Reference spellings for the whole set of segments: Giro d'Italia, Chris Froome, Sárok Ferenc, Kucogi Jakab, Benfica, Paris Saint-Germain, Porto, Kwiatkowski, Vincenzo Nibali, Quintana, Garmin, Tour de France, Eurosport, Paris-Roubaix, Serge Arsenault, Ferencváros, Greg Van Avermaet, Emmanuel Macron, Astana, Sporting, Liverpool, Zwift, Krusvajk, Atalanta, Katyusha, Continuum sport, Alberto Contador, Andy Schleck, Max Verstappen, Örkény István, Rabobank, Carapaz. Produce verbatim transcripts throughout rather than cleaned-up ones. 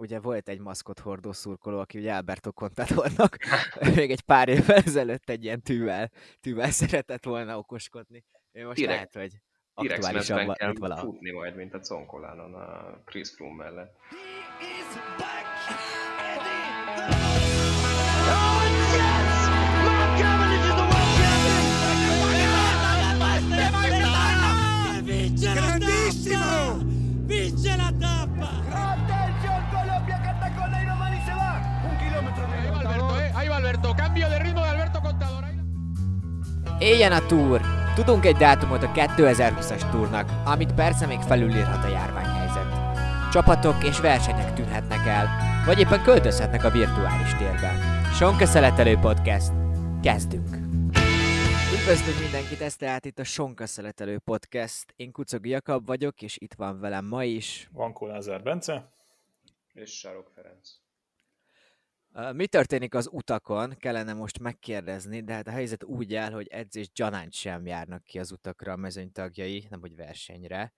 ugye volt egy maszkot hordó szurkoló, aki ugye Alberto Contadornak még egy pár évvel ezelőtt egy ilyen tűvel, tűvel szeretett volna okoskodni. Ő most direkt, lehet, hogy aktuálisabb val- kell valahogy. Futni majd, mint a Concolánon a Chris Froome mellett. Grandissimo! Vince la tappa! Attenzione Colombia che attacca con lei domani se va! Un chilometro di Ahí va Alberto, eh! Ahí va Alberto! Cambio de ritmo de Alberto Contador! Éljen a túr! Tudunk egy dátumot a kétezer-húszas túrnak, amit persze még felülírhat a járványhelyzet. Csapatok és versenyek tűnhetnek el, vagy éppen költözhetnek a virtuális térbe. Sonka Szeletelő Podcast. Kezdünk! Köszönjük mindenkit, ez tehát itt a Sonka Szeletelő Podcast. Én Kucogi Jakab vagyok, és itt van velem ma is. Van Kulázer Bence. És Sárok Ferenc. Mi történik az utakon? Kellene most megkérdezni, de hát a helyzet úgy áll, hogy edzés gyanánt sem járnak ki az utakra a mezőny tagjai, nemhogy versenyre.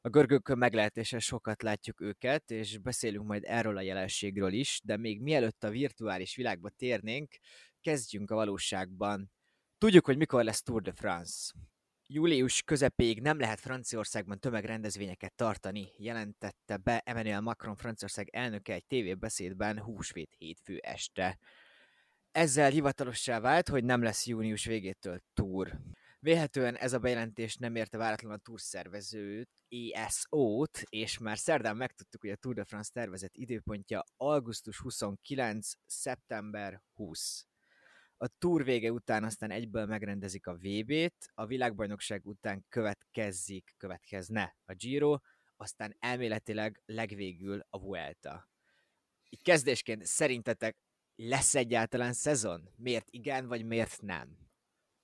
A görgőkön meglehetősen sokat látjuk őket, és beszélünk majd erről a jelenségről is, de még mielőtt a virtuális világba térnénk, kezdjünk a valóságban. Tudjuk, hogy mikor lesz Tour de France. Július közepéig nem lehet Franciaországban tömegrendezvényeket tartani, jelentette be Emmanuel Macron Franciaország elnöke egy tévébeszédben húsvét hétfő este. Ezzel hivatalossá vált, hogy nem lesz június végétől Tour. Vélhetően ez a bejelentés nem érte váratlanul a Tour szervezőt, E S O-t, és már szerdán megtudtuk, hogy a Tour de France tervezett időpontja augusztus huszonkilencedike szeptember huszadika. A túr vége után aztán egyből megrendezik a vé bét, a világbajnokság után következik, következne a Giro, aztán elméletileg legvégül a Vuelta. Így kezdésként szerintetek lesz egyáltalán szezon? Miért igen, vagy miért nem?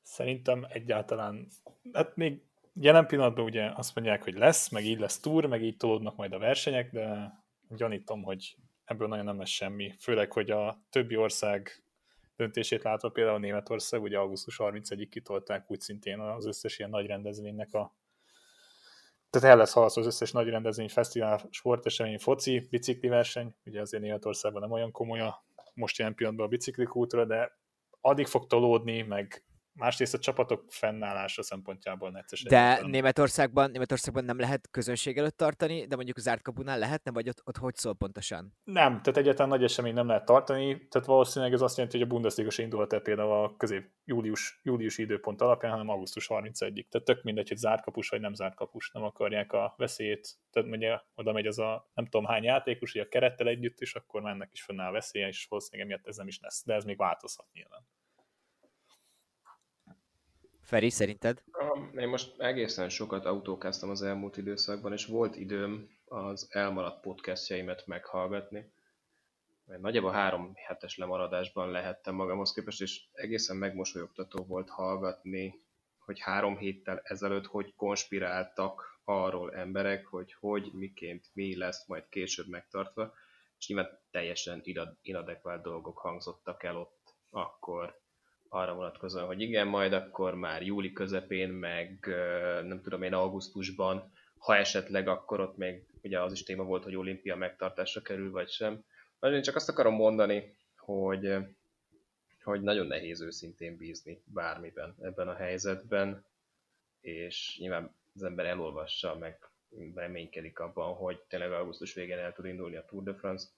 Szerintem egyáltalán, hát még jelen pillanatban ugye azt mondják, hogy lesz, meg így lesz túr, meg így tolódnak majd a versenyek, de gyanítom, hogy ebből nagyon nem lesz semmi. Főleg, hogy a többi ország döntését látva, például Németország, ugye augusztus harmincadikig kitolták úgy szintén az összes ilyen nagy rendezvénynek a... Tehát el lesz halasztva az összes nagy rendezvény, fesztivál, sportesemény, foci, bicikliverseny, ugye azért Németországban nem olyan komoly a most ilyen pillanatban a biciklikútra, de addig fog tolódni, meg másrészt a csapatok fennállása szempontjából egyszerűen. De Németországban, Németországban nem lehet közönség előtt tartani, de mondjuk az zárt kapunál lehetne, vagy ott, ott hogy szól pontosan? Nem, tehát egyáltalán nagy esemény nem lehet tartani, tehát valószínűleg ez azt jelenti, hogy a Bundesliga se indulhat el például a közép július, júliusi időpont alapján, hanem augusztus harmincadikig. Tehát tök mindegy, hogy zárt kapus vagy nem zárt kapus, nem akarják a veszélyét, tehát ugye oda megy az a nem tudom hány játékos, ugye a kerettel együtt, és akkor mennek is fönnáll a veszélye, és valószínűleg emiatt ez nem is lesz, de ez még változhat nyilván. Feri, szerinted? Én most egészen sokat autókáztam az elmúlt időszakban, és volt időm az elmaradt podcastjaimet meghallgatni. Nagyjából három hetes lemaradásban lehettem magamhoz képest, és egészen megmosolyogtató volt hallgatni, hogy három héttel ezelőtt hogy konspiráltak arról emberek, hogy hogy, miként, mi lesz majd később megtartva, és nyilván teljesen inadekvált dolgok hangzottak el ott akkor, arra vonatkozóan, hogy igen, majd akkor már júli közepén, meg nem tudom én, augusztusban, ha esetleg akkor ott még, ugye az is téma volt, hogy olimpia megtartásra kerül, vagy sem. Nagyon én csak azt akarom mondani, hogy, hogy nagyon nehéz őszintén bízni bármiben ebben a helyzetben, és nyilván az ember elolvassa, meg reménykedik abban, hogy tényleg augusztus végén el tud indulni a Tour de France.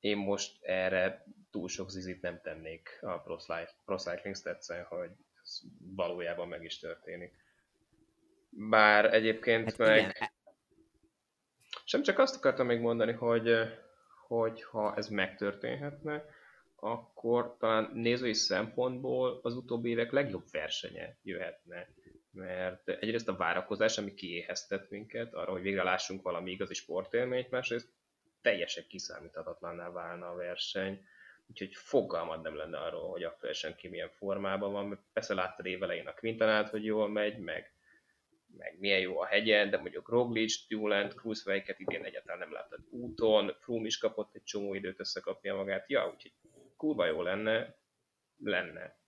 Én most erre túl sok zizit nem tennék a Pro Cycling Stats-en, hogy ez valójában meg is történik. Bár egyébként hát meg... Igen. Sem csak azt akartam még mondani, hogy, hogy ha ez megtörténhetne, akkor talán nézői szempontból az utóbbi évek legjobb versenye jöhetne. Mert egyrészt a várakozás, ami kiéheztet minket, arra, hogy végre lássunk valami igazi sportélményt, másrészt teljesen kiszámíthatatlanná válna a verseny, úgyhogy fogalmad nem lenne arról, hogy aktuálisan ki milyen formában van. Persze láttad évelején a Quintanát, hogy jól megy, meg, meg milyen jó a hegyen, de mondjuk Roglič, Dumoulin, Krusvajket idén egyáltalán nem láttad úton, Froome is kapott egy csomó időt összekapnia magát, ja, úgyhogy kurva jó lenne, lenne.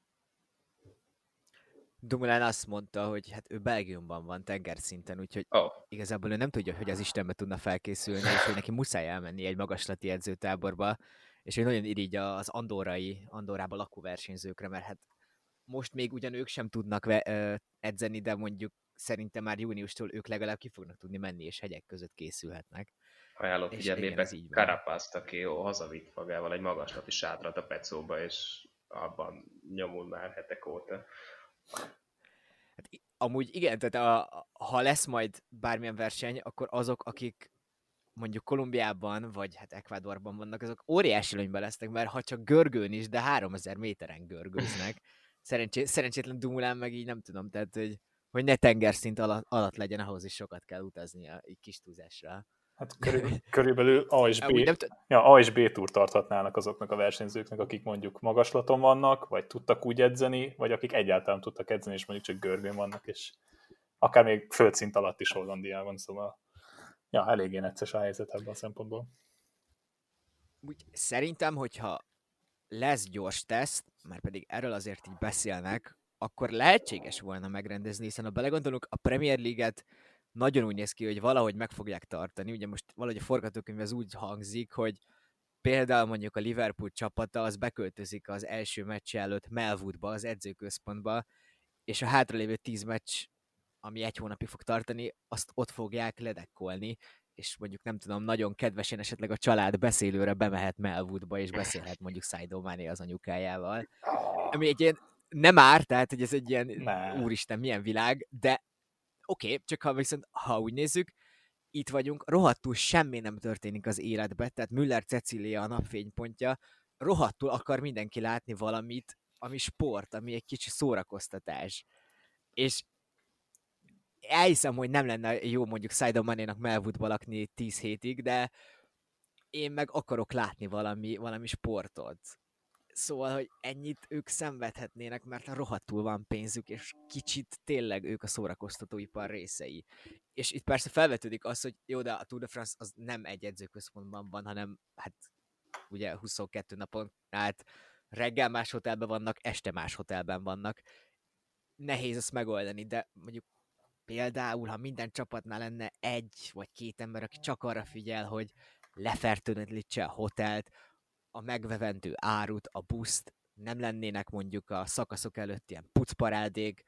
Dumoulin azt mondta, hogy hát ő Belgiumban van tengerszinten, úgyhogy oh. igazából ő nem tudja, hogy az Istenbe tudna felkészülni, és hogy neki muszáj elmenni egy magaslati edzőtáborba, és ő nagyon irigy az andorrai, Andorrában lakó versenyzőkre, mert hát most még ugyan ők sem tudnak edzeni, de mondjuk szerintem már júniustól ők legalább ki fognak tudni menni, és hegyek között készülhetnek. Ajánlott figyelmébe Carapaz, aki hazavitt magával egy magaslati sátrat a Pecóba, és abban nyomul már hetek óta. Hát, amúgy igen, tehát a, ha lesz majd bármilyen verseny, akkor azok, akik mondjuk Kolumbiában, vagy hát Ecuadorban vannak, azok óriási előnyben lesznek, mert ha csak görgőn is, de háromezer méteren görgőznek. Szerencsé- szerencsétlen Dumoulin meg így nem tudom, tehát hogy, hogy ne tengerszint alatt, alatt legyen, ahhoz is sokat kell utaznia egy kis túlzásra. Hát körülbelül, körülbelül A és B, t- ja, A és B túr tarthatnának azoknak a versenyzőknek, akik mondjuk magaslaton vannak, vagy tudtak úgy edzeni, vagy akik egyáltalán tudtak edzeni, és mondjuk csak görgőn vannak, és akár még földszint alatt is Hollandiában, szóval ja, eléggé necces a helyzet ebben a szempontból. Úgy szerintem, hogyha lesz gyors teszt, már pedig erről azért így beszélnek, akkor lehetséges volna megrendezni, hiszen ha belegondolunk, a Premier League-et nagyon úgy néz ki, hogy valahogy meg fogják tartani. Ugye most valahogy a forgatókönyv az úgy hangzik, hogy például mondjuk a Liverpool csapata az beköltözik az első meccse előtt Melwoodba, az edzőközpontba, és a hátralévő tíz meccs, ami egy hónapig fog tartani, azt ott fogják ledekkolni, és mondjuk nem tudom, nagyon kedvesen esetleg a család beszélőre bemehet Melwoodba, és beszélhet mondjuk Sadio Mané az anyukájával. Ami egy ilyen, nem ár, tehát hogy ez egy ilyen, ne. Úristen, milyen világ, de oké, okay, csak ha viszont, ha úgy nézzük, itt vagyunk, rohadtul semmi nem történik az életben, tehát Müller Cecília a napfénypontja, rohadtul akar mindenki látni valamit, ami sport, ami egy kicsi szórakoztatás. És elhiszem, hogy nem lenne jó mondjuk Sadio Manénak Melwoodba lakni tíz hétig, de én meg akarok látni valami, valami sportot. Szóval, hogy ennyit ők szenvedhetnének, mert rohadtul van pénzük, és kicsit tényleg ők a szórakoztatóipar részei. És itt persze felvetődik az, hogy jó, de a Tour de France az nem egy edzőközpontban van, hanem hát ugye huszonkettő napon át reggel más hotelben vannak, este más hotelben vannak. Nehéz ezt megoldani, de mondjuk például, ha minden csapatnál lenne egy vagy két ember, aki csak arra figyel, hogy lefertőtlenítse a hotelt, a megvevendő árut, a buszt, nem lennének mondjuk a szakaszok előtt ilyen pucparádék,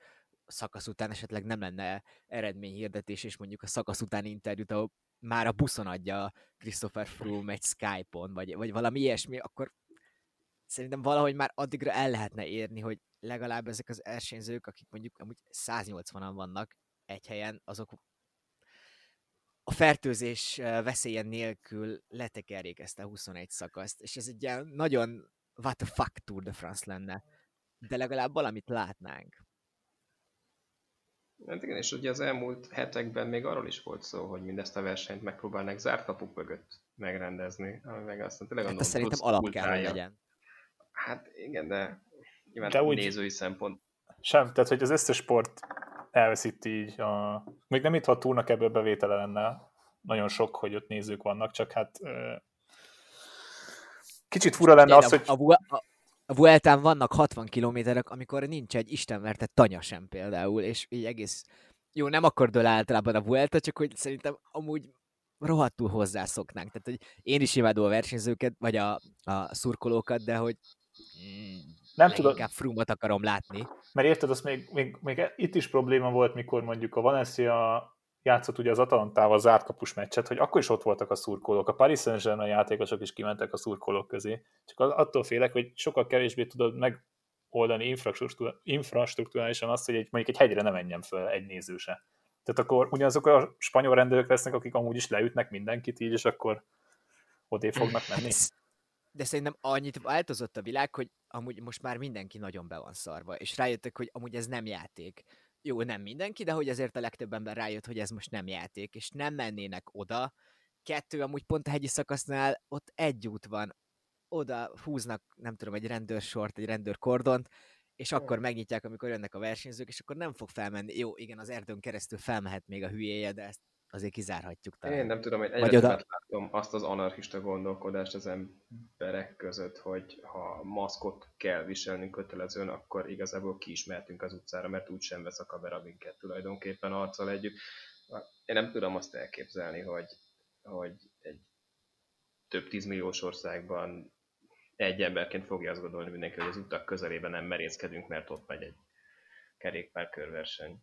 a szakasz után esetleg nem lenne eredményhirdetés, és mondjuk a szakasz utáni interjút, ahol már a buszon adja Christopher Froome egy Skype-on, vagy, vagy valami ilyesmi, akkor szerintem valahogy már addigra el lehetne érni, hogy legalább ezek az versenyzők, akik mondjuk amúgy száznyolcvanan vannak egy helyen, azok a fertőzés veszélye nélkül letekerjék ezt a huszonegy szakaszt, és ez egy ilyen nagyon what the fuck Tour de France lenne, de legalább valamit látnánk. Hát igen, és ugye az elmúlt hetekben még arról is volt szó, hogy mindezt a versenyt megpróbálnak zárt kapuk mögött megrendezni, ami meg aztán tényleg hát azt szerintem alap kell, hogy legyen. Hát igen, de nyilván de úgy nézői szempont. Sem, tehát hogy az összes sport elveszíti így a... Még nem itt, ha a túrnak ebből bevétele lenne. Nagyon sok, hogy ott nézők vannak, csak hát kicsit fura lenne az, hogy... A Vueltán vannak hatvan kilométerek, amikor nincs egy istenverte tanya sem például, és így egész... Jó, nem akkor dől általában a Vuelta, csak hogy szerintem amúgy rohadtul hozzászoknánk. Tehát, hogy én is imádom a versenyzőket, vagy a, a szurkolókat, de hogy... Nem tudom. Inkább Froome-ot akarom látni. Mert érted, az még, még, még itt is probléma volt, mikor mondjuk a Valencia játszott ugye az Atalantával zárt kapus meccset, hogy akkor is ott voltak a szurkolók. A Paris Saint-Germain játékosok is kimentek a szurkolók közé. Csak attól félek, hogy sokkal kevésbé tudod megoldani infrastruktúrálisan azt, hogy egy, mondjuk egy hegyre ne menjen föl egy néző se. Tehát akkor ugyanazok a spanyol rendőrök lesznek, akik amúgy is leütnek mindenkit így, és akkor odébb fognak menni. De szerintem annyit változott a világ, hogy amúgy most már mindenki nagyon be van szarva, és rájöttek, hogy amúgy ez nem játék. Jó, nem mindenki, de hogy azért a legtöbb ember rájött, hogy ez most nem játék, és nem mennének oda. Kettő, amúgy pont a hegyi szakasznál ott egy út van. Oda húznak, nem tudom, egy rendőrsort, egy rendőrkordont, és akkor megnyitják, amikor jönnek a versenyzők, és akkor nem fog felmenni. Jó, igen, az erdőn keresztül felmehet még a hülyéje, de ezt azért kizárhatjuk talán. Én nem tudom, hogy egyre oda... látom azt az anarchista gondolkodást az emberek között, hogy ha maszkot kell viselnünk kötelezően, akkor igazából kiismertünk az utcára, mert úgysem vesz a kamera minket tulajdonképpen arccal együtt. Én nem tudom azt elképzelni, hogy, hogy egy több tízmilliós országban egy emberként fogja azt gondolni mindenki, hogy az utak közelében nem merészkedünk, mert ott megy egy kerékpár körverseny.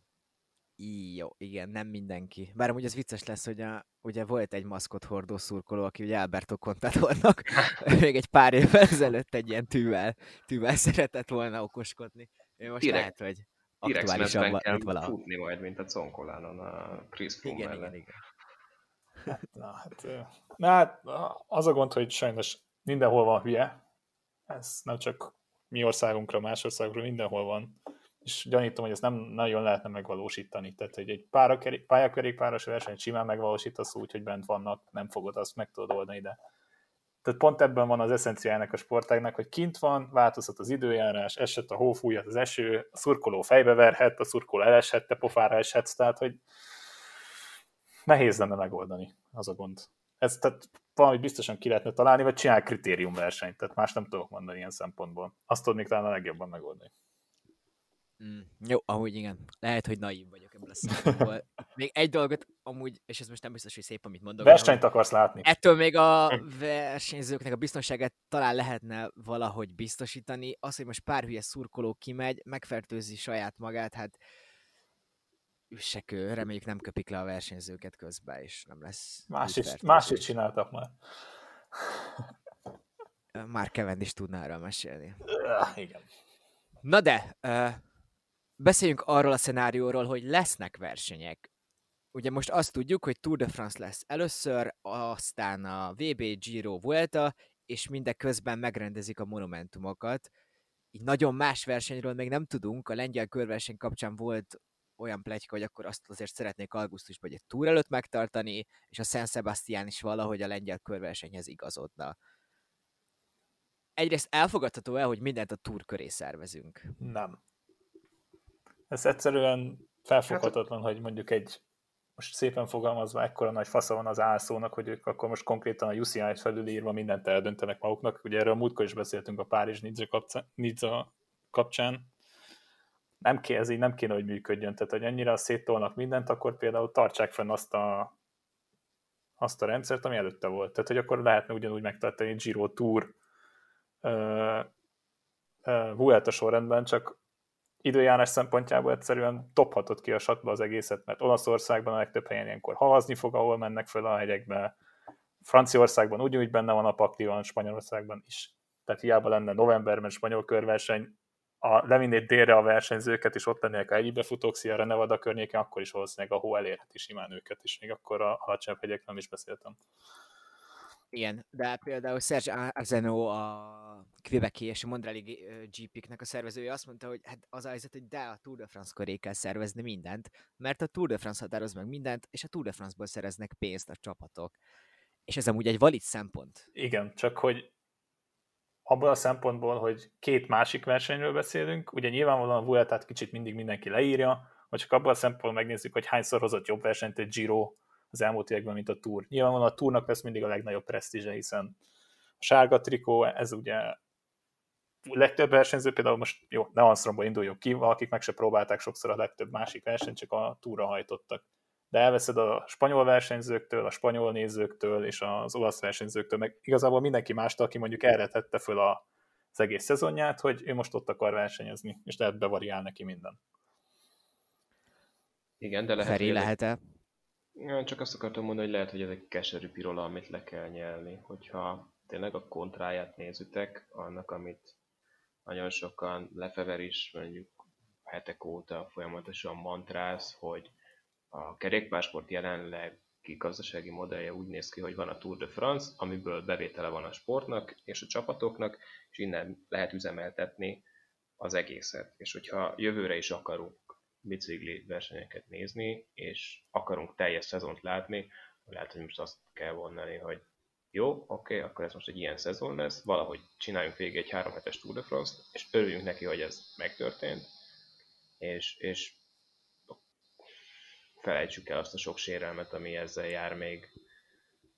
Jó, igen, nem mindenki. Bár amúgy az vicces lesz, hogy a, ugye volt egy maszkot hordó szurkoló, aki ugye Alberto Contadornak még egy pár évvel ezelőtt egy ilyen tűvel, tűvel szeretett volna okoskodni. Ő most direkt, lehet, hogy aktuálisabban itt valahogy. Futni majd, mint a Concolánon a Chris Froome igen, igen, igen. Na, hát, na, hát az a gond, hogy sajnos mindenhol van hülye. Ez nem csak mi országunkra, más országunkra, mindenhol van. És gyanítom, hogy ezt nem nagyon lehetne megvalósítani. Tehát, hogy egy pályakerékpáros versenyt simán megvalósítasz úgy, hogy bent vannak, nem fogod, azt meg tudod oldani ide. Tehát pont ebben van az eszenciájának a sportágnak, hogy kint van, változhat az időjárás, esett a hó, fújhat az eső, a szurkoló fejbeverhet, a szurkoló eleshet, te pofára eshetsz, tehát, hogy nehéz lenne megoldani, az a gond. Ez, tehát valamit biztosan ki lehetne találni, vagy csinál kritériumversenyt, tehát más nem tudok mondani ilyen szempontból. Azt tudnék talán a legjobban megoldani. Mm, jó, ahogy igen. Lehet, hogy naív vagyok ebből a szempontból. Még egy dolgot amúgy, és ez most nem biztos, hogy szép, amit mondok. Versenyt de, akarsz látni. Ettől még a versenyzőknek a biztonságát talán lehetne valahogy biztosítani. Az, hogy most pár hülye szurkoló kimegy, megfertőzi saját magát, hát üssek ő, reméljük nem köpik le a versenyzőket közben, és nem lesz. Máshogy csináltak már. Már Kevin is tudná arra mesélni. Igen. Na de... Uh, Beszéljünk arról a szenárióról, hogy lesznek versenyek. Ugye most azt tudjuk, hogy Tour de France lesz először, aztán a vé bé, Giro, Vuelta, és mindeközben megrendezik a monumentumokat. Így nagyon más versenyről még nem tudunk. A lengyel körverseny kapcsán volt olyan pletyka, hogy akkor azt azért szeretnék augusztusban egy Tour előtt megtartani, és a San Sebastián is valahogy a lengyel körversenyhez igazodna. Egyrészt elfogadható-e, hogy mindent a Tour köré szervezünk? Nem. Ez egyszerűen felfoghatatlan, hát, hogy mondjuk egy, most szépen fogalmazva, ekkora nagy fasza van az álszónak, hogy ők akkor most konkrétan a u cé i-t felülírva mindent eldöntenek maguknak. Ugye erről múltkor is beszéltünk a Párizs-Nizza kapcsán. Nem kéne, ez így nem kéne, hogy működjön. Tehát, hogy annyira széttolnak mindent, akkor például tartsák fenn azt a, azt a rendszert, ami előtte volt. Tehát, hogy akkor lehetne ugyanúgy megtartani egy Giro Tour Vuelta sorrendben, csak időjárás szempontjából egyszerűen tophatott ki a satba az egészet, mert Olaszországban a legtöbb helyen ilyenkor havazni fog, ahol mennek föl a hegyekbe. Franciaországban ugyanúgy benne van a pakliban, Spanyolországban is. Tehát hiába lenne novemberben spanyol körverseny, a levinnéd délre a versenyzőket, és ott lennének a egyibe futók, Sierra Nevada környéken, akkor is valószínűleg a hó elérheti simán őket, és még akkor a alacsonyabb hegyekről nem is beszéltem. Igen, de például Serge Arsenault, a québeci és a Montreali gé pének a szervezője azt mondta, hogy hát az a helyzet, hogy de a Tour de France köré kell szervezni mindent, mert a Tour de France határoz meg mindent, és a Tour de France-ból szereznek pénzt a csapatok. És ez amúgy egy valid szempont. Igen, csak hogy abban a szempontból, hogy két másik versenyről beszélünk, ugye nyilvánvalóan a Vueltát kicsit mindig mindenki leírja, vagy csak abban a szempontból megnézzük, hogy hányszor hozott jobb versenyt egy Giro az elmúlt években, mint a Tour. Nyilvánvalóan a Tournak lesz mindig a legnagyobb presztízse, hiszen a sárga trikó, ez ugye legtöbb versenyző, például most jó, ne Armstrongból induljuk ki, akik meg se próbálták sokszor a legtöbb másik versenyt, csak a Tourra hajtottak. De elveszed a spanyol versenyzőktől, a spanyol nézőktől és az olasz versenyzőktől, meg igazából mindenki mástól, aki mondjuk erre tette föl az egész szezonját, hogy ő most ott akar versenyezni, és lehet bevariál neki minden. Igen, de lehet, Feri, lehet-e? Csak azt akartam mondani, hogy lehet, hogy ez egy keserű pirola, amit le kell nyelni. Hogyha tényleg a kontráját nézitek, annak, amit nagyon sokan lefever is, mondjuk hetek óta folyamatosan mantráz, hogy a kerékpársport jelenleg gazdasági modellje úgy néz ki, hogy van a Tour de France, amiből bevétele van a sportnak és a csapatoknak, és innen lehet üzemeltetni az egészet. És hogyha jövőre is akarunk bicikli versenyeket nézni, és akarunk teljes szezont látni, lehet, hogy most azt kell mondani, hogy jó, oké, okay, akkor ez most egy ilyen szezon lesz, valahogy csináljunk végig egy három hetes Tour de France-t, és örüljünk neki, hogy ez megtörtént, és, és felejtsük el azt a sok sérelmet, ami ezzel jár még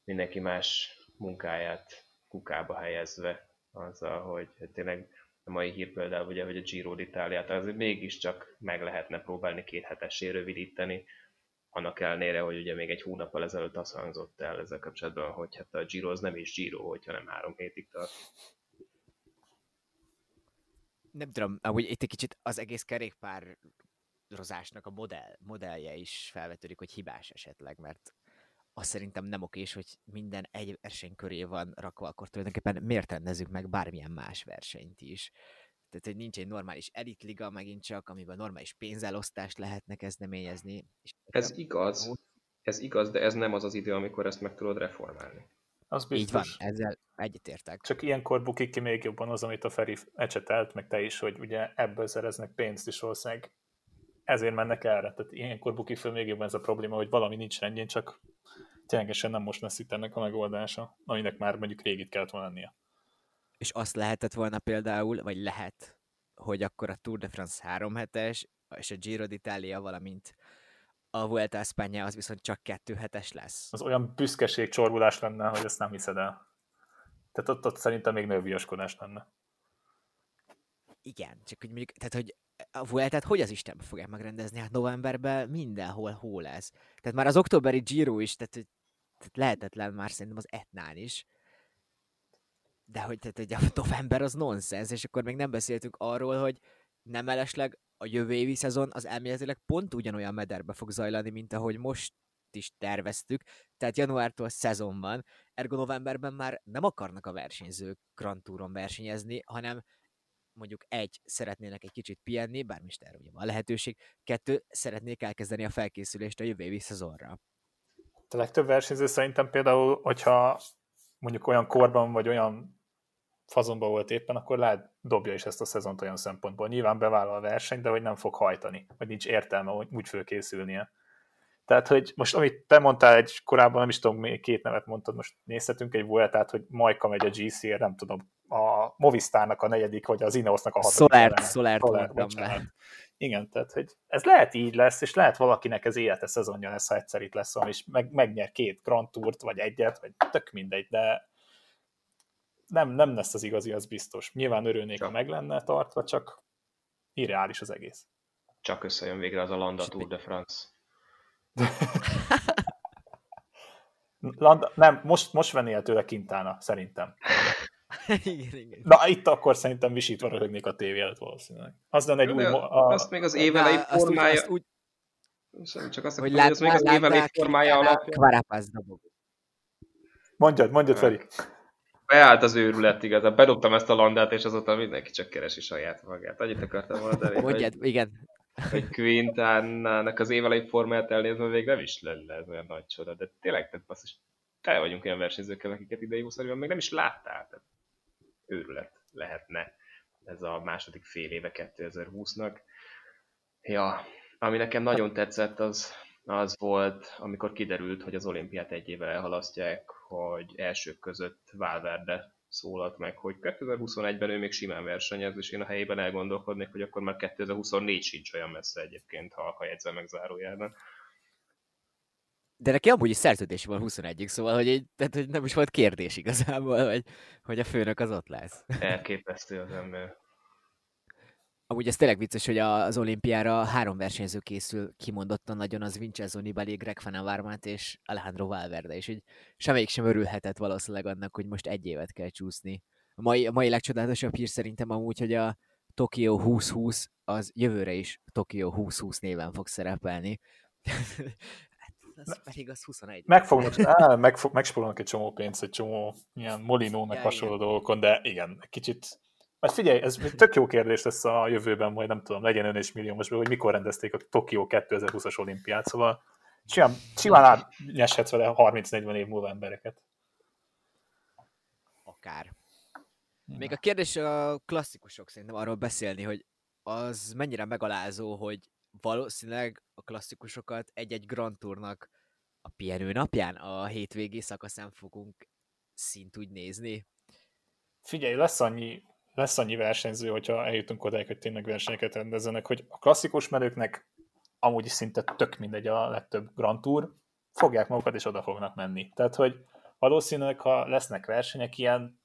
mindenki más munkáját kukába helyezve azzal, hogy tényleg a mai hír például ugye, hogy a Giro d'Italiát azért mégiscsak meg lehetne próbálni két hetessé rövidíteni, annak ellenére, hogy ugye még egy hónappal ezelőtt azt hangzott el ezzel kapcsolatban, hogy hát a Giro az nem is Giro, hogyha nem három hétig tart. Nem tudom, amúgy itt egy kicsit az egész kerékpározásnak a modell, modellje is felvetődik, hogy hibás esetleg, mert azt szerintem nem okés, hogy minden egy verseny köré van rakva, akkor tulajdonképpen miért rendezzük meg bármilyen más versenyt is. Tehát, hogy nincs egy normális elitliga megint csak, amiben normális pénzelosztást lehetne kezdeményezni. És ez igaz, úgy... ez igaz, de ez nem az az idő, amikor ezt meg tudod reformálni. Az biztos. Így van, ezzel egyetértek. Csak ilyenkor bukik ki még jobban az, amit a Feri ecsetelt, meg te is, hogy ugye ebből szereznek pénzt is ország. Ezért mennek erre. Tehát ilyenkor bukik fel még jobban ez a probléma, hogy valami nincs rendjén, csak ténylegesen nem most lesz itt ennek a megoldása, aminek már mondjuk régit kellett volna lennie. És azt lehetett volna például, vagy lehet, hogy akkor a Tour de France három hetes, és a Giro d'Italia, valamint a Vuelta a España, az viszont csak kettő hetes lesz. Az olyan büszkeség csorbulás lenne, hogy ezt nem hiszed el. Tehát ott, ott szerintem még nőviaskodás lenne. Igen, csak hogy mondjuk, tehát hogy a Vueltát hogy az Istenbe fogják megrendezni? Hát novemberben mindenhol hó lesz. Tehát már az októberi Giro is, tehát, hogy, tehát lehetetlen már szerintem az Etnán is. De hogy, tehát, hogy a november az nonsens, és akkor még nem beszéltünk arról, hogy nem elesleg a jövő évi szezon az elméletileg pont ugyanolyan mederbe fog zajlani, mint ahogy most is terveztük. Tehát januártól szezonban, ergo novemberben már nem akarnak a versenyzők Grand Touron versenyezni, hanem mondjuk egy, szeretnének egy kicsit pihenni, bármist erre ugye van lehetőség, kettő, szeretnék elkezdeni a felkészülést a jövő évi szezonra. A legtöbb versenyző szerintem például, hogyha mondjuk olyan korban, vagy olyan fazonban volt éppen, akkor lehet dobja is ezt a szezont olyan szempontból. Nyilván bevállal a versenyt, de hogy nem fog hajtani, vagy nincs értelme, hogy úgy fölkészülnie. Tehát, hogy most, amit te mondtál egy korábban, nem is tudom, még két nevet mondtad, most nézhetünk egy Vueltát, hogy Majka megy a gé cé-re, nem tudom, a Movistarnak a negyedik, vagy az Ineosnak a hatodik. Szolárt, Szolárt mondtam be. Igen, tehát, hogy ez lehet így lesz, és lehet valakinek ez élete szezonja lesz, ha egyszer itt lesz, és meg, megnyer két Grand Tourt, vagy egyet, vagy tök mindegy, de nem, nem lesz az igazi, az biztos. Nyilván örülnék, csak ha meg lenne tartva, csak irreális az egész. Csak összejön végre az a Landa Tour de France. Landa, nem, most, most vennél tőle Quintana, szerintem. Igen, igen. Na, itt akkor szerintem visítva röhögnék a tévé előtt valószínűleg. Az lenne egy új... A... Azt még az évelei formája... Azt úgy, azt úgy... Csak azt hogy mondom, az még az évelei formája alatt... Carapaz dobog. Mondjad, mondjad, Feri. Beállt az őrület, igaz. Bedobtam ezt a Landát, és azóta mindenki csak keresi saját magát. Annyit akartam mondani, mondjad, hogy... igen. Hogy Quintánának az évelei formáját elnézve még nem is lenne ez olyan nagy csoda, de tényleg, tehát basszus, tele vagyunk olyan versenyzőkkel, akiket ide jószerűen még nem is láttál, tehát őrület lehetne ez a második fél éve kétezer-húsznak. Ja, ami nekem nagyon tetszett, az, az volt, amikor kiderült, hogy az olimpiát egy évvel elhalasztják, hogy elsők között Valverde szólalt meg, hogy kétezer-huszonegyben ő még simán versenyez, és én a helyében elgondolkodnék, hogy akkor már kétezer-huszonnégy sincs olyan messze egyébként, ha a jegyzel meg zárójában. De neki amúgy is szerződés van huszonegyig, szóval hogy, tehát, hogy nem is volt kérdés igazából, hogy, hogy a főnök az ott lesz. Elképesztő az ember. Amúgy ez tényleg vicces, hogy az olimpiára három versenyző készül kimondottan nagyon, az Vincenzo Nibali, Greg Van Avermaet és Alejandro Valverde, és hogy semmelyik sem örülhetett valószínűleg annak, hogy most egy évet kell csúszni. A mai, a mai legcsodálatosabb hír szerintem amúgy, hogy a Tokio húsz húsz az jövőre is Tokio húsz húsz néven fog szerepelni. Az pedig az huszonegy. Megfognak, á, megfog, megspórolnak egy csomó pénzt, egy csomó ilyen Molinónak ja, hasonló igen. dolgokon, de igen, kicsit... Mert figyelj, ez tök jó kérdés lesz a jövőben, majd nem tudom, legyen ön és milliómosból, hogy mikor rendezték a Tokió kétezer-húszas olimpiát, szóval simán, simán átnyeshetsz vele harminc-negyven év múlva embereket. Akár. Még a kérdés a klasszikusok szerintem arról beszélni, hogy az mennyire megalázó, hogy valószínűleg a klasszikusokat egy-egy Grand Tournak a pihenő napján, a hétvégi szakaszán fogunk szint úgy nézni. Figyelj, lesz annyi, lesz annyi versenyző, hogyha eljutunk odáig, hogy tényleg versenyeket rendezzenek, hogy a klasszikus menőknek amúgy is szinte tök mindegy a legtöbb Grand Tour, fogják magukat és oda fognak menni. Tehát, hogy valószínűleg, ha lesznek versenyek, ilyen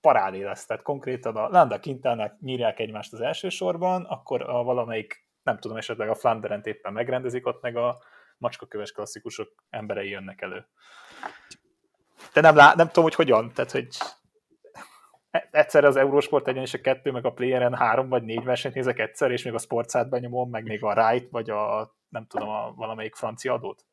parádé lesz. Tehát konkrétan a Landa Quintának nyírják egymást az első sorban, akkor a valamelyik, nem tudom, esetleg a Flanderent éppen megrendezik, ott meg a macskaköves klasszikusok emberei jönnek elő. De nem, lá- nem tudom, hogy hogyan. Tehát, hogy egyszer az Eurosport egyen és a kettő, meg a Playeren három vagy négy versenyt nézek egyszer, és még a sportszátban nyomom, meg még a Ride, vagy a, nem tudom, a valamelyik francia adót.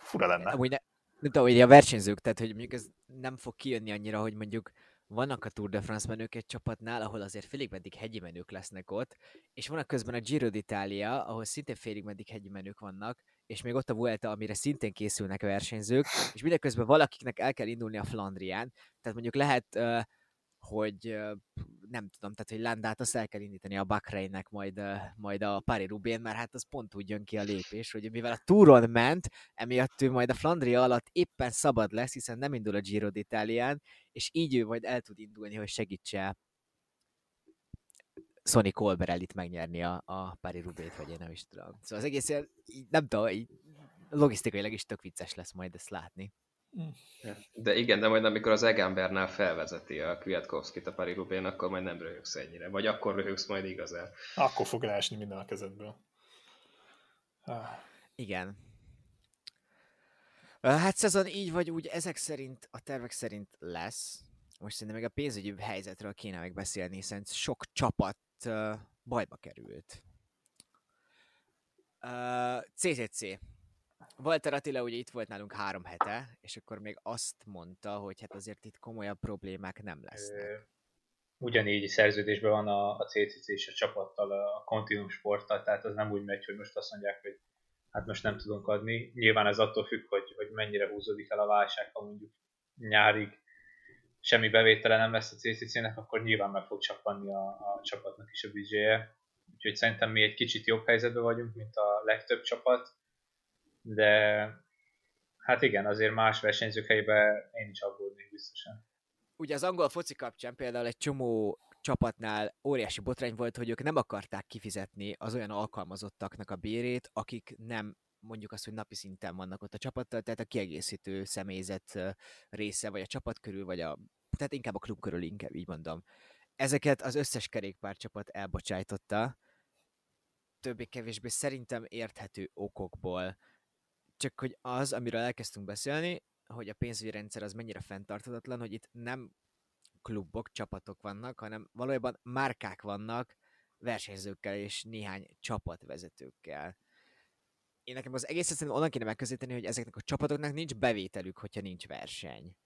Fura lenne. Amúgy ne, nem tudom, hogy a versenyzők, tehát hogy mondjuk ez nem fog kijönni annyira, hogy mondjuk vannak a Tour de France menők egy csapatnál, ahol azért félig meddig hegyi menők lesznek ott, és vannak közben a Giro d'Italia, ahol szintén félig meddig hegyi menők vannak, és még ott a Vuelta, amire szintén készülnek a versenyzők, és mindeközben valakiknek el kell indulni a Flandrián, tehát mondjuk lehet, hogy nem tudom, tehát hogy Landát azt el kell indítani a Bahrainnek, majd, majd a Paris-Roubaix, mert hát az pont úgy jön ki a lépés, hogy mivel a Touron ment, emiatt ő majd a Flandria alatt éppen szabad lesz, hiszen nem indul a Giro d'Italián, és így ő majd el tud indulni, hogy segítse Sonny Colbrellit megnyerni a, a Paris-Roubaix-t, vagy én nem is tudom. Szóval az egész ilyen, nem tudom, így logisztikailag is tök vicces lesz majd ezt látni. De igen, de majd amikor az Egenbernál felvezeti a Kwiatkowskit a Paris-Roubaix-n, akkor majd nem röhögsz ennyire, vagy akkor röhögsz majd igazán. Akkor fog ráesni minden a kezedből. Ah. Igen. Hát szezon így vagy úgy, ezek szerint, a tervek szerint lesz. Most szerintem még a pénzügyi helyzetről kéne megbeszélni, hiszen sok csapat uh, bajba került. Uh, cé cé cé. Walter Attila ugye itt volt nálunk három hete, és akkor még azt mondta, hogy hát azért itt komolyabb problémák nem lesznek. Ugyanígy szerződésben van a, a cé cé cé és a csapattal, a Continuum Sporttal, tehát az nem úgy megy, hogy most azt mondják, hogy hát most nem tudunk adni. Nyilván ez attól függ, hogy, hogy mennyire húzódik el a válság, ha mondjuk nyárig semmi bevétele nem lesz a cé cé cé-nek, akkor nyilván meg fog csappanni a, a csapatnak is a büdzséje. Úgyhogy szerintem mi egy kicsit jobb helyzetben vagyunk, mint a legtöbb csapat, de hát igen, azért más versenyzők helyében én is aggódnék biztosan. Ugye az angol foci kapcsán például egy csomó csapatnál óriási botrány volt, hogy ők nem akarták kifizetni az olyan alkalmazottaknak a bérét, akik nem mondjuk azt, hogy napi szinten vannak ott a csapattal, tehát a kiegészítő személyzet része, vagy a csapat körül, vagy a, tehát inkább a klub körül, inkább így mondom. Ezeket az összes kerékpárcsapat elbocsájtotta, többé-kevésbé szerintem érthető okokból. Csak hogy az, amiről elkezdtünk beszélni, hogy a pénzügyi rendszer az mennyire fenntarthatatlan, hogy itt nem klubok, csapatok vannak, hanem valójában márkák vannak versenyzőkkel és néhány csapatvezetőkkel. Én nekem az egész egyszerűen onnan kéne megközelíteni, hogy ezeknek a csapatoknak nincs bevételük, hogyha nincs verseny.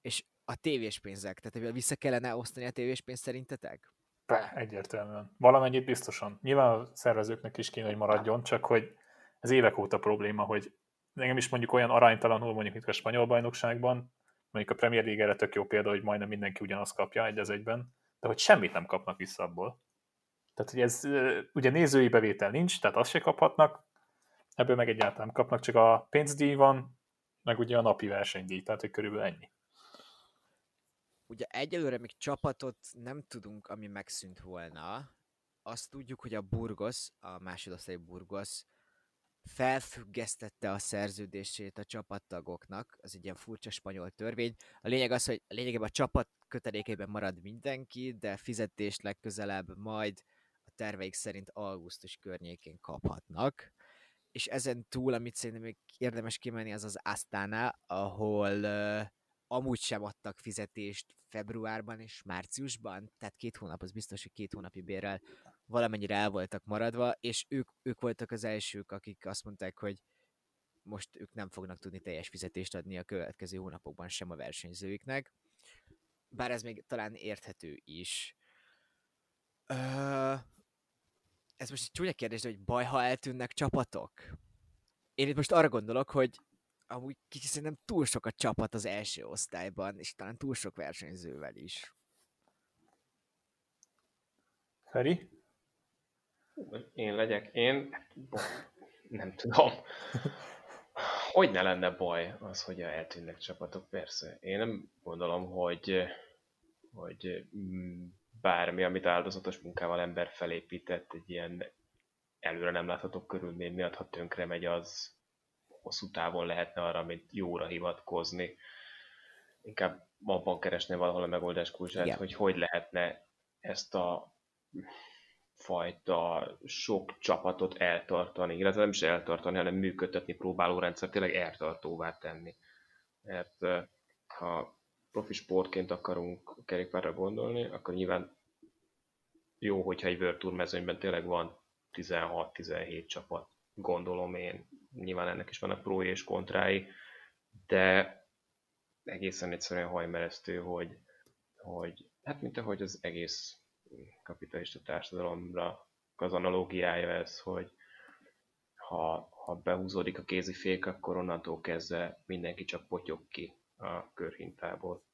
És a tévés pénzek, tehát vissza kellene osztani a tévés pénzt szerintetek? De, egyértelműen. Valamennyit biztosan. Nyilván a szervezőknek is kéne, hogy maradjon, csak hogy ez évek óta probléma, hogy engem is mondjuk olyan aránytalanul, mondjuk itt a spanyol bajnokságban, mondjuk a Premier League erre tök jó példa, hogy majdnem mindenki ugyanazt kapja egy az egyben, de hogy semmit nem kapnak vissza abból. Tehát, hogy ez ugye nézői bevétel nincs, tehát azt se kaphatnak, ebből meg egyáltalán kapnak, csak a pénzdíj van, meg ugye a napi versenydíj, tehát hogy körülbelül ennyi. Ugye egyelőre még csapatot nem tudunk, ami megszűnt volna. Azt tudjuk, hogy a Burgos, a másodosztályú Burgos felfüggesztette a szerződését a csapattagoknak, az egy ilyen furcsa spanyol törvény. A lényeg az, hogy lényegében a csapat kötelékében marad mindenki, de fizetést legközelebb majd a terveik szerint augusztus környékén kaphatnak. És ezen túl, amit szerintem még érdemes kimenni, az az Astana, ahol uh, amúgy sem adtak fizetést februárban és márciusban, tehát két hónap, az biztos, hogy két hónapi bérrel valamennyire el voltak maradva, és ők, ők voltak az elsők, akik azt mondták, hogy most ők nem fognak tudni teljes fizetést adni a következő hónapokban sem a versenyzőiknek, bár ez még talán érthető is. Uh... Ez most egy csúnya kérdés, de hogy baj, ha eltűnnek csapatok? Én itt most arra gondolok, hogy amúgy kicsit szerintem túl sok a csapat az első osztályban, és talán túl sok versenyzővel is. Feri? Én legyek? Én? Nem tudom. Hogy ne lenne baj az, hogy eltűnnek csapatok? Persze. Én nem gondolom, hogy... hogy bármi, amit áldozatos munkával ember felépített, egy ilyen előre nem látható körülmény miatt, ha tönkre megy, az hosszú távon lehetne arra, mint jóra hivatkozni. Inkább abban keresne valahol a megoldás kulcsát, yeah. hogy hogy lehetne ezt a fajta sok csapatot eltartani, illetve nem is eltartani, hanem működtetni próbáló rendszer, tényleg eltartóvá tenni. Mert ha profi sportként akarunk kerékpárra gondolni, akkor nyilván jó, hogyha egy World Tour mezőnyben tényleg van tizenhat-tizenhét csapat, gondolom én. Nyilván ennek is vannak prói és kontrái, de egészen egyszerűen hajmeresztő, hogy, hogy hát mint ahogy az egész kapitalista társadalomra az analógiája ez, hogy ha, ha behúzódik a kézifék, akkor onnantól kezdve mindenki csak potyog ki a körhintából.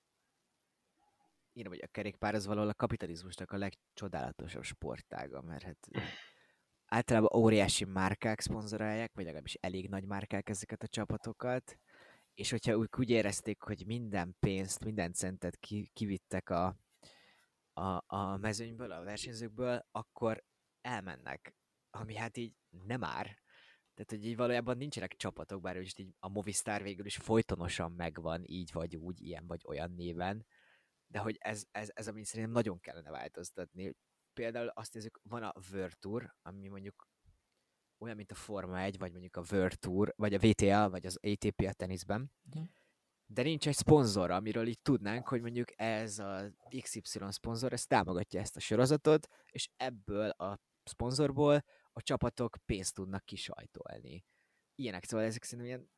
Én vagy a kerékpár az valahol a kapitalizmusnak a legcsodálatosabb sportága, mert hát általában óriási márkák szponzorálják, vagy legalábbis elég nagy márkák ezeket a csapatokat, és hogyha úgy, úgy érezték, hogy minden pénzt, minden centet ki, kivittek a, a, a mezőnyből, a versenyzőkből, akkor elmennek, ami hát így nem ár. Tehát, hogy így valójában nincsenek csapatok, bár úgy így a Movistar végül is folytonosan megvan, így vagy úgy, ilyen vagy olyan néven, de hogy ez, ez, ez amit szerintem nagyon kellene változtatni. Például azt nézzük, van a World Tour, ami mondjuk olyan, mint a Forma egy, vagy mondjuk a World Tour, vagy a vé té á, vagy az á té pé a teniszben, de nincs egy szponzor, amiről így tudnánk, hogy mondjuk ez a iksz ipszilon szponzor, ez támogatja ezt a sorozatot, és ebből a szponzorból a csapatok pénzt tudnak kisajtolni. Ilyenek, szóval ezek szerintem ilyen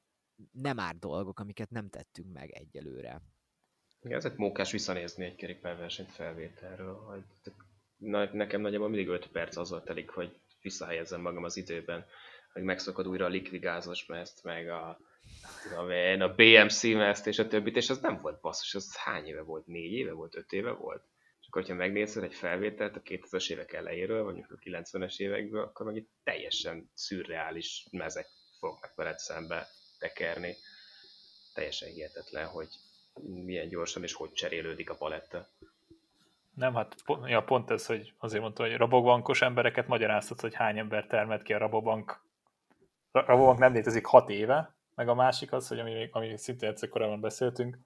nem árt dolgok, amiket nem tettünk meg egyelőre. Igen, ezek mókás visszanézni egy kerékpárversenyt felvételről, hogy nekem nagyjából mindig öt perc azzal telik, hogy visszahelyezzem magam az időben, hogy megszokod újra a likvigázos mezt, meg a, a, a bé em cé mezt, és a többit, és az nem volt basszus, az hány éve volt? Négy éve volt? Öt éve volt? És akkor, ha megnézed egy felvételt a kétezres évek elejéről, vagy a kilencvenes évekből, akkor meg itt teljesen szürreális mezek fognak veled szembe tekerni. Teljesen hihetetlen, hogy milyen gyorsan és hogy cserélődik a paletta. Nem, hát pont, ja, pont ez, hogy azért mondtam, hogy rabobankos embereket magyaráztatsz, hogy hány ember termelt ki a rabobank. A rabobank nem létezik hat éve, meg a másik az, hogy ami, ami szintén egyszer korábban beszéltünk,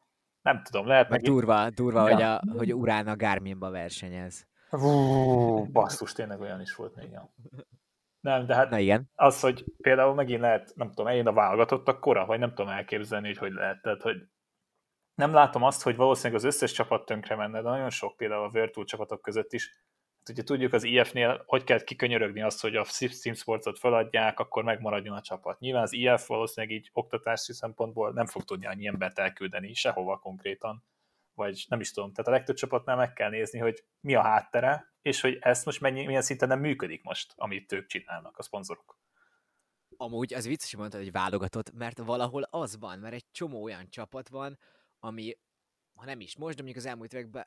nem tudom, lehet meg... Durva, durva, ja. hogy, a, hogy urán a Garminba versenyez. Hú, basszus, tényleg olyan is volt még. Ja. Nem, de hát igen. Az, hogy például megint lehet, nem tudom, én a válogatottak kora, vagy nem tudom elképzelni, hogy hogy lehet, tehát, hogy nem látom azt, hogy valószínűleg az összes csapat tönkre menne, de nagyon sok például a World Tour csapatok között is. Hát ugye tudjuk az i ef-nél, hogy kell kikönyörögni azt, hogy a Team Sportsot feladják, akkor megmaradjon a csapat. Nyilván az i ef valószínűleg így oktatási szempontból nem fog tudni annyi embert elküldeni, sehova konkrétan, vagy nem is tudom. Tehát a legtöbb csapatnál meg kell nézni, hogy mi a háttere, és hogy ezt most mennyi, milyen szinten nem működik most, amit ők csinálnak, a szponzorok. Amúgy az vicces, hogy mondtad, hogy válogatott, mert valahol az van, mert egy csomó olyan csapat van, ami, ha nem is most, de mondjuk az elmúlt években,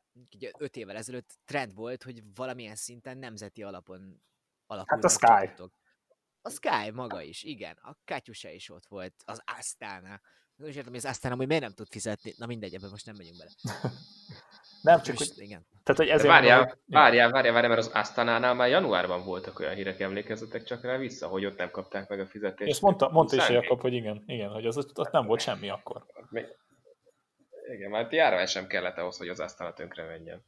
öt évvel ezelőtt trend volt, hogy valamilyen szinten nemzeti alapon alakulnak. Hát a Sky. A Sky maga is, igen. A Katyusha is ott volt, az Astana. Nem is értem, hogy az Astana amúgy miért nem tud fizetni. Na mindegy, ebben most nem megyünk bele. Nem, csak most, hogy... Igen. Tehát, hogy ezért várjál, mondom, várjál, várjál, várjál, mert az Astanánál már januárban voltak olyan hírek, emlékezzetek csak rá vissza, hogy ott nem kapták meg a fizetést. És mondta, mondta is Jakab, hogy igen, igen, hogy az ott nem volt semmi akkor. Mi? Igen, már járvány sem kellett ahhoz, hogy az Astana tönkre menjen.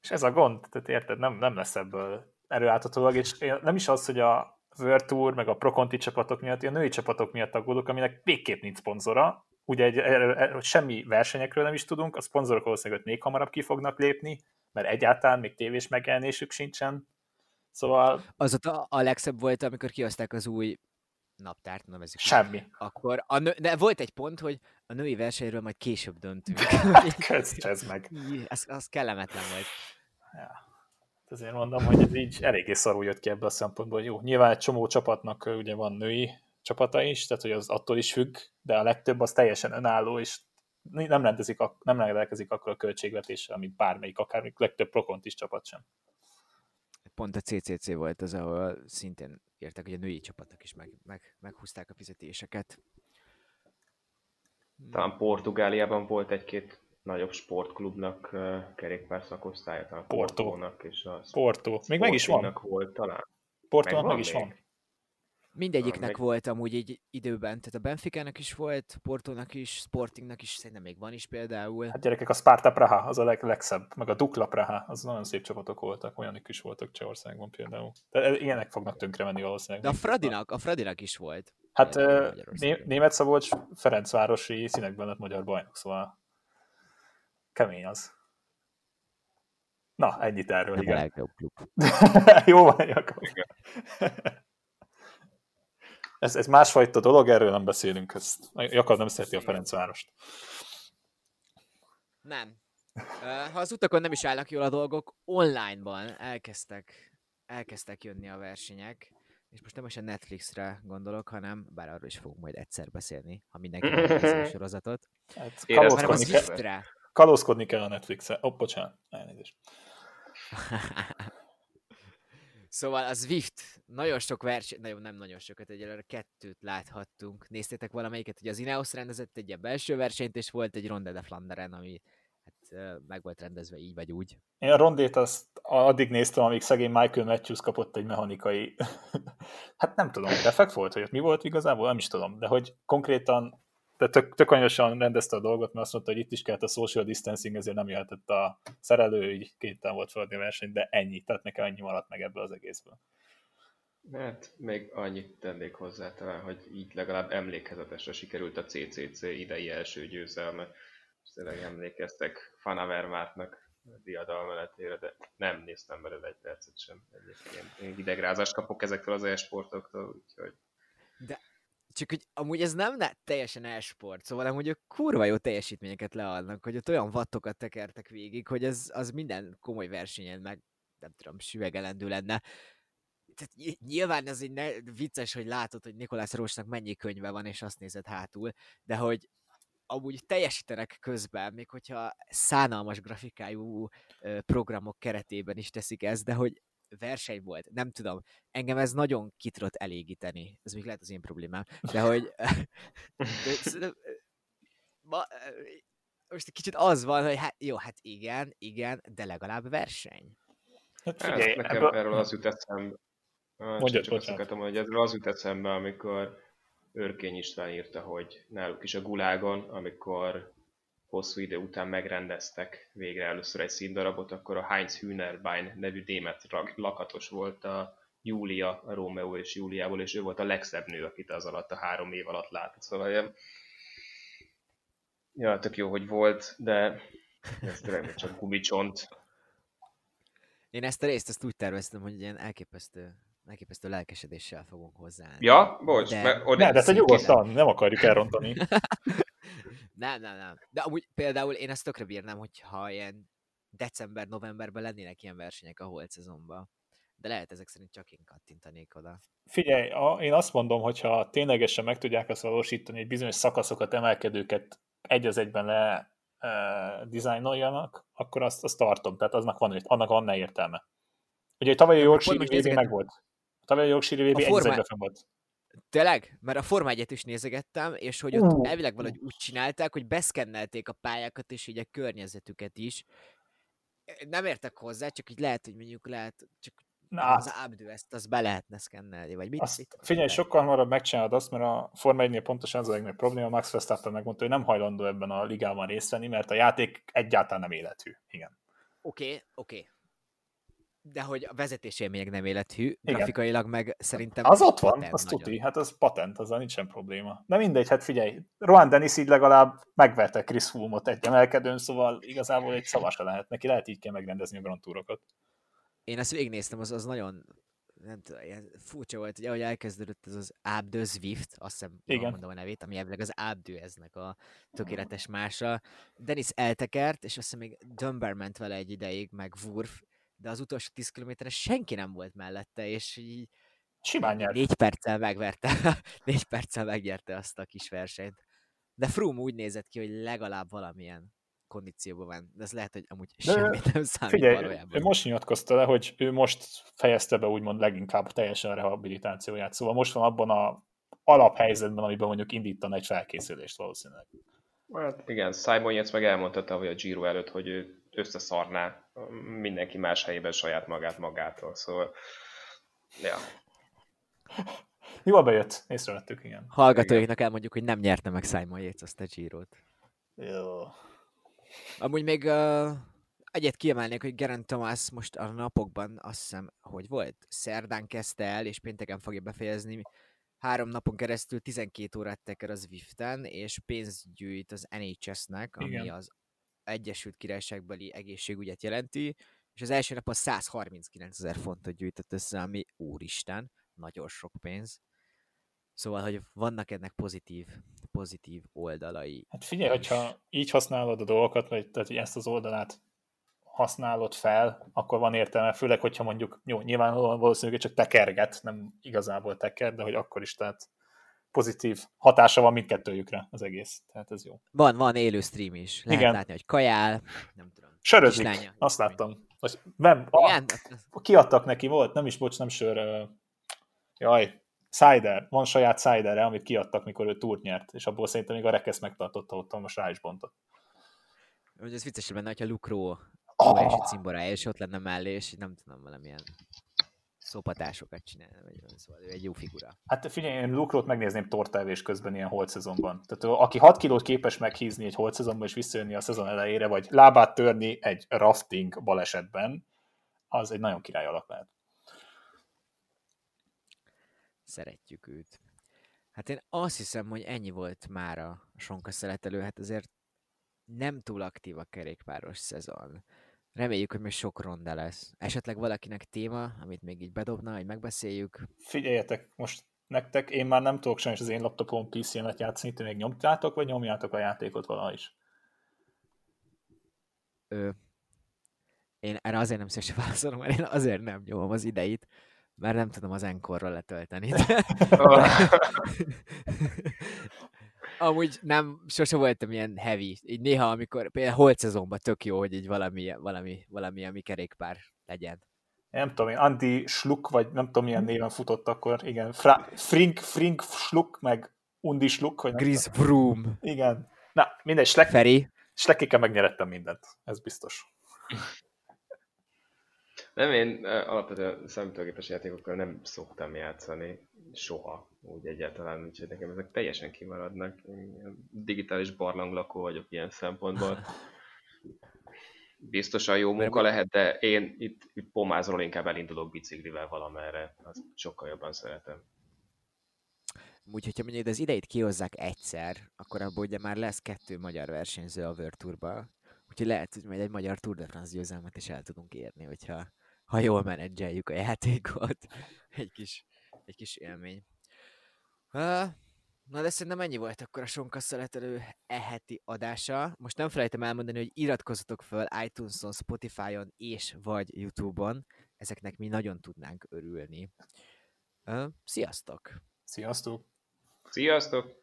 És ez a gond, tehát érted, nem, nem lesz ebből erőáltatólag, és nem is az, hogy a World Tour, meg a Pro Conti csapatok miatt, a női csapatok miatt aggódok, aminek végképp nincs szponzora, ugye egy, semmi versenyekről nem is tudunk, a szponzorok valószínűleg még hamarabb ki fognak lépni, mert egyáltalán még tévés megjelenésük sincsen, szóval... Az ott a, a legszebb volt, amikor kihozták az új naptárt, nevezzük. Semmi. Akkor a nő... De volt egy pont, hogy a női versenyről majd később döntünk. Köszönjük meg. Ez, az kellemetlen volt. Ja. Azért mondom, hogy ez így eléggé szarul jött ki ebből a szempontból. Jó, nyilván egy csomó csapatnak ugye van női csapata is, tehát hogy az attól is függ, de a legtöbb az teljesen önálló, és nem rendezik, nem rendelkezik akkor a költségvetéssel, amit bármelyik, akár legtöbb prokontis csapat sem. Pont a cé cé cé volt az, ahol szintén értek, hogy a női csapatok is meg, meg, meghúzták a fizetéseket. Talán Portugáliában volt egy-két nagyobb sportklubnak uh, kerékpár szakosztálya, talán Porto. Portónak és a Porto. Még meg is van. Volt, talán. Portónak meg, meg is van. Mindegyiknek volt amúgy így időben, tehát a Benficának is volt, Portónak is, Sportingnak is, szerintem még van is például. Hát gyerekek, a Sparta Praha, az a leg- legszebb, meg a Dukla Praha, az nagyon szép csapatok voltak, olyanik is voltak Csehországban például. Tehát ilyenek fognak tönkre menni valószínűleg. De a Fradinak, a Fradinak is volt. Hát né- német Szabolcs Ferencvárosi színekben lett magyar bajnok, szóval kemény az. Na, ennyit erről, nem igen. Nem a legjobb klub. Jó van, Jakab. Ez, ez másfajta dolog, erről nem beszélünk. Ezt. Jakab nem szereti a Ferencvárost. Nem. Ha az utakon nem is állnak jól a dolgok, online-ban elkezdtek, elkezdtek jönni a versenyek. És most nem is a Netflixre gondolok, hanem, bár arról is fogunk majd egyszer beszélni, ha mindenki megnézi a sorozatot. Hát, hanem a Zwiftre. Kalózkodni kell a Netflixre. Ó, oh, bocsánat, elnézést. Szóval a Zwift, nagyon sok verseny, nagyon, nem nagyon sokat, egyelőre kettőt láthattunk. Néztétek valamelyiket, hogy az Ineos rendezett egy belső versenyt, és volt egy Ronde de Flanderen, ami hát, meg volt rendezve így vagy úgy. Én a rondét azt addig néztem, amíg szegény Michael Matthews kapott egy mechanikai, hát nem tudom, defekt volt, hogy mi volt igazából, nem is tudom, de hogy konkrétan de tök, tök anyasan rendezte a dolgot, mert azt mondta, hogy itt is kellett a social distancing, ezért nem jöhetett a szerelő, így kénytelen volt feladni a versenyt, de ennyi, tehát nekem ennyi maradt meg ebből az egészből. Hát még annyit tennék hozzá talán, hogy így legalább emlékezetesre sikerült a C C C idei első győzelme. Szerintem emlékeztek Van Avermaetnak a diadalmenetére, de nem néztem belőle egy percet sem. Egyébként idegrázást kapok ezektől az e-sportoktól, úgyhogy... De... Csak hogy amúgy ez nem ne, teljesen e-sport, szóval amúgy ők kurva jó teljesítményeket leadnak, hogy ott olyan vattokat tekertek végig, hogy ez, az minden komoly versenyen meg, nem tudom, süvegelendő lenne. Tehát nyilván ez így ne, vicces, hogy látod, hogy Nicolas Roche-nak mennyi könyve van, és azt nézed hátul, de hogy amúgy teljesítenek közben, még hogyha szánalmas grafikájú programok keretében is teszik ezt, de hogy verseny volt, nem tudom, engem ez nagyon ki tudott elégíteni, ez még lehet az én problémám, de hogy de, ma, most egy kicsit az van, hogy hát, jó, hát igen, igen, de legalább verseny. Hát figyelj, nekem ebből... erről az jut eszembe, csak, csak azt akartam, hogy erről az jut eszembe, amikor Örkény István írta, hogy náluk is a Gulágon, amikor hosszú idő után megrendeztek végre először egy színdarabot, akkor a Heinz Hühnerbein nevű német lakatos volt a Júlia, a Rómeó és Júliából, és ő volt a legszebb nő, akit az alatt a három év alatt látott. Szóval ilyen... Ja, tök jó, hogy volt, de ez tényleg csak gumicsont. Én ezt a részt ezt úgy terveztem, hogy ilyen elképesztő... elképesztő lelkesedéssel fogunk hozzá. Ja, bocs, de... mert oda... Ne, de te nyugodtan, nem akarjuk elrontani. nem, nem, nem. De amúgy például én ezt tökre bírnám, hogyha ilyen december-novemberben lennének ilyen versenyek a holt szezonban. De lehet ezek szerint csak én kattintanék oda. Figyelj, a, én azt mondom, hogyha ténylegesen meg tudják azt valósítani, hogy bizonyos szakaszokat, emelkedőket egy az egyben le e, dizájnoljanak, akkor azt, azt tartom. Tehát aznak van, annak van ne értelme. Ugye a tavalyi jogsíri vé bé megvolt. A tavalyi jogsíri vé bé egy az egyben fenn volt. Tényleg? Mert a Forma egyet is nézegettem, és hogy ott uh. elvileg valahogy úgy csinálták, hogy beszkennelték a pályákat, és így a környezetüket is. Nem értek hozzá, csak így lehet, hogy mondjuk lehet, csak Na, az ábdő ezt, azt be lehetne szkennelni, vagy mit? Azt, mit figyelj, lehet? Sokkal hamarabb megcsinálod azt, mert a Forma egynél pontosan az a legnagyobb probléma. Max Verstappen megmondta, hogy nem hajlandó ebben a ligában részt venni, mert a játék egyáltalán nem élethű. Igen. Oké, okay, oké. Okay. De hogy a vezetésélmények nem élethű, grafikailag meg szerintem... Az ott van, az tuti, hát az patent, azzal nincsen probléma. De mindegy, hát figyelj, Rohan Dennis így legalább megverte Chris Froome-ot egy emelkedőn, szóval igazából egy szava se lehet neki, lehet így kell megrendezni a Grand Tourokat. Én ezt végignéztem, az, az nagyon nem tudom, furcsa volt, hogy ahogy elkezdődött ez az ábdő Zwift, azt hiszem, igen. Mondom a nevét, ami elvileg az ábdő eznek a tökéletes mása. Dennis eltekert, és azt hiszem még Dunbar ment vele egy ideig, meg Wurf, de az utolsó tíz kilométerre senki nem volt mellette, és így simán nyert. Négy perccel megverte, négy perccel megnyerte azt a kis versenyt. De Froome úgy nézett ki, hogy legalább valamilyen kondícióban van, de ez lehet, hogy amúgy de semmit nem számít figyelj, valójában. Most nyilatkozta le, hogy ő most fejezte be úgymond leginkább teljesen a rehabilitációját, szóval most van abban a alaphelyzetben, amiben mondjuk indítana egy felkészülést valószínűleg. Hát igen, Simon Yates meg elmondta, hogy a Giro előtt, hogy ő összeszarná mindenki más helyében saját magát magától, szóval, ja. Jól bejött, észrevettük, igen. Hallgatóiknak elmondjuk, hogy nem nyerte meg Simon Yates azt a Girot. Jó. Amúgy még uh, egyet kiemelnék, hogy Geraint Thomas most a napokban azt hiszem, hogy volt. Szerdán kezdte el, és pénteken fogja befejezni. Három napon keresztül tizenkét órát teker a Zwiften, és pénzt gyűjt az en há es-nek, ami igen. az Egyesült Királyságbeli egészségügyet jelenti, és az első napon száz harminckilencezer fontot gyűjtött össze, ami úristen, nagyon sok pénz. Szóval, hogy vannak ennek pozitív, pozitív oldalai. Hát figyelj, hogyha így használod a dolgokat, vagy tehát, hogy ezt az oldalát használod fel, akkor van értelme, főleg, hogyha mondjuk, jó, nyilván valószínűleg csak tekerget, nem igazából teker, de hogy akkor is, tehát pozitív hatása van mindkettőjükre az egész, tehát ez jó. Van, van élő stream is, lehet igen. látni, hogy kajál, nem tudom. Sörözik, kislánya, azt láttam. Most, nem, a, kiadtak neki, volt, nem is, bocs, nem sör, uh, jaj, cider, van saját ciderre, amit kiadtak, mikor ő túrt nyert, és abból szerintem még a rekesz megtartotta ott, most rá is bontott. Ez vicces lenne, hogyha Lukró óriási cimborája, és ott lenne mellé, és nem tudom, valamilyen szopatásokat csinálni, vagy szóval ő egy jó figura. Hát figyelj, én Lukrót megnézném tortávés közben ilyen holt szezonban. Tehát aki hat kilót képes meghízni egy holt szezonban, és visszajönni a szezon elejére, vagy lábát törni egy rafting balesetben, az egy nagyon király alak lehet. Szeretjük őt. Hát én azt hiszem, hogy ennyi volt már a Sonka Szeletelő, hát azért nem túl aktív a kerékpáros szezon. Reméljük, hogy még sok ronda lesz. Esetleg valakinek téma, amit még így bedobna, hogy megbeszéljük. Figyeljetek, most nektek, én már nem tudok sajnos az én laptopon pé cé-met játszani, ti még nyomjátok, vagy nyomjátok a játékot valaha is? Ö, én erre azért nem szívesen válaszolom, mert én azért nem nyomom az ideit, mert nem tudom az Encore-ról letölteni. Amúgy nem, sose voltam ilyen heavy. Így néha, amikor például holt szezonban tök jó, hogy így valami, valami, valami, ami kerékpár legyen. Nem tudom, én Andy Schleck, vagy nem tudom, milyen néven futott akkor. Igen, Fra, Frink, Frink Schluck, meg Undi Schluck. Chris Froome. Igen. Na, mindegy, Schleck. Feri. Schleckikkel megnyerettem mindent. Ez biztos. Nem, én alapvetően számítógépes játékokkal nem szoktam játszani. Soha. Úgy egyáltalán, úgyhogy nekem ezek teljesen kimaradnak. Én digitális barlanglakó vagyok ilyen szempontból. Biztosan jó munka lehet, de én itt, itt pomázról inkább elindulok biciklivel valamerre. Azt sokkal jobban szeretem. Úgyhogy, ha mondjuk az ideit kihozzák egyszer, akkor abból ugye már lesz kettő magyar versenyző a World Tourba. Úgyhogy lehet, hogy majd egy magyar Tour de France győzelmet is el tudunk érni, hogyha ha jól menedzseljük a játékot. Egy kis, egy kis élmény. Na, de szerintem ennyi volt akkor a Sonka Szeletelő e-heti adása. Most nem felejtem elmondani, hogy iratkozzatok föl iTunes-on, Spotify-on és vagy YouTube-on. Ezeknek mi nagyon tudnánk örülni. Sziasztok! Sziasztok! Sziasztok!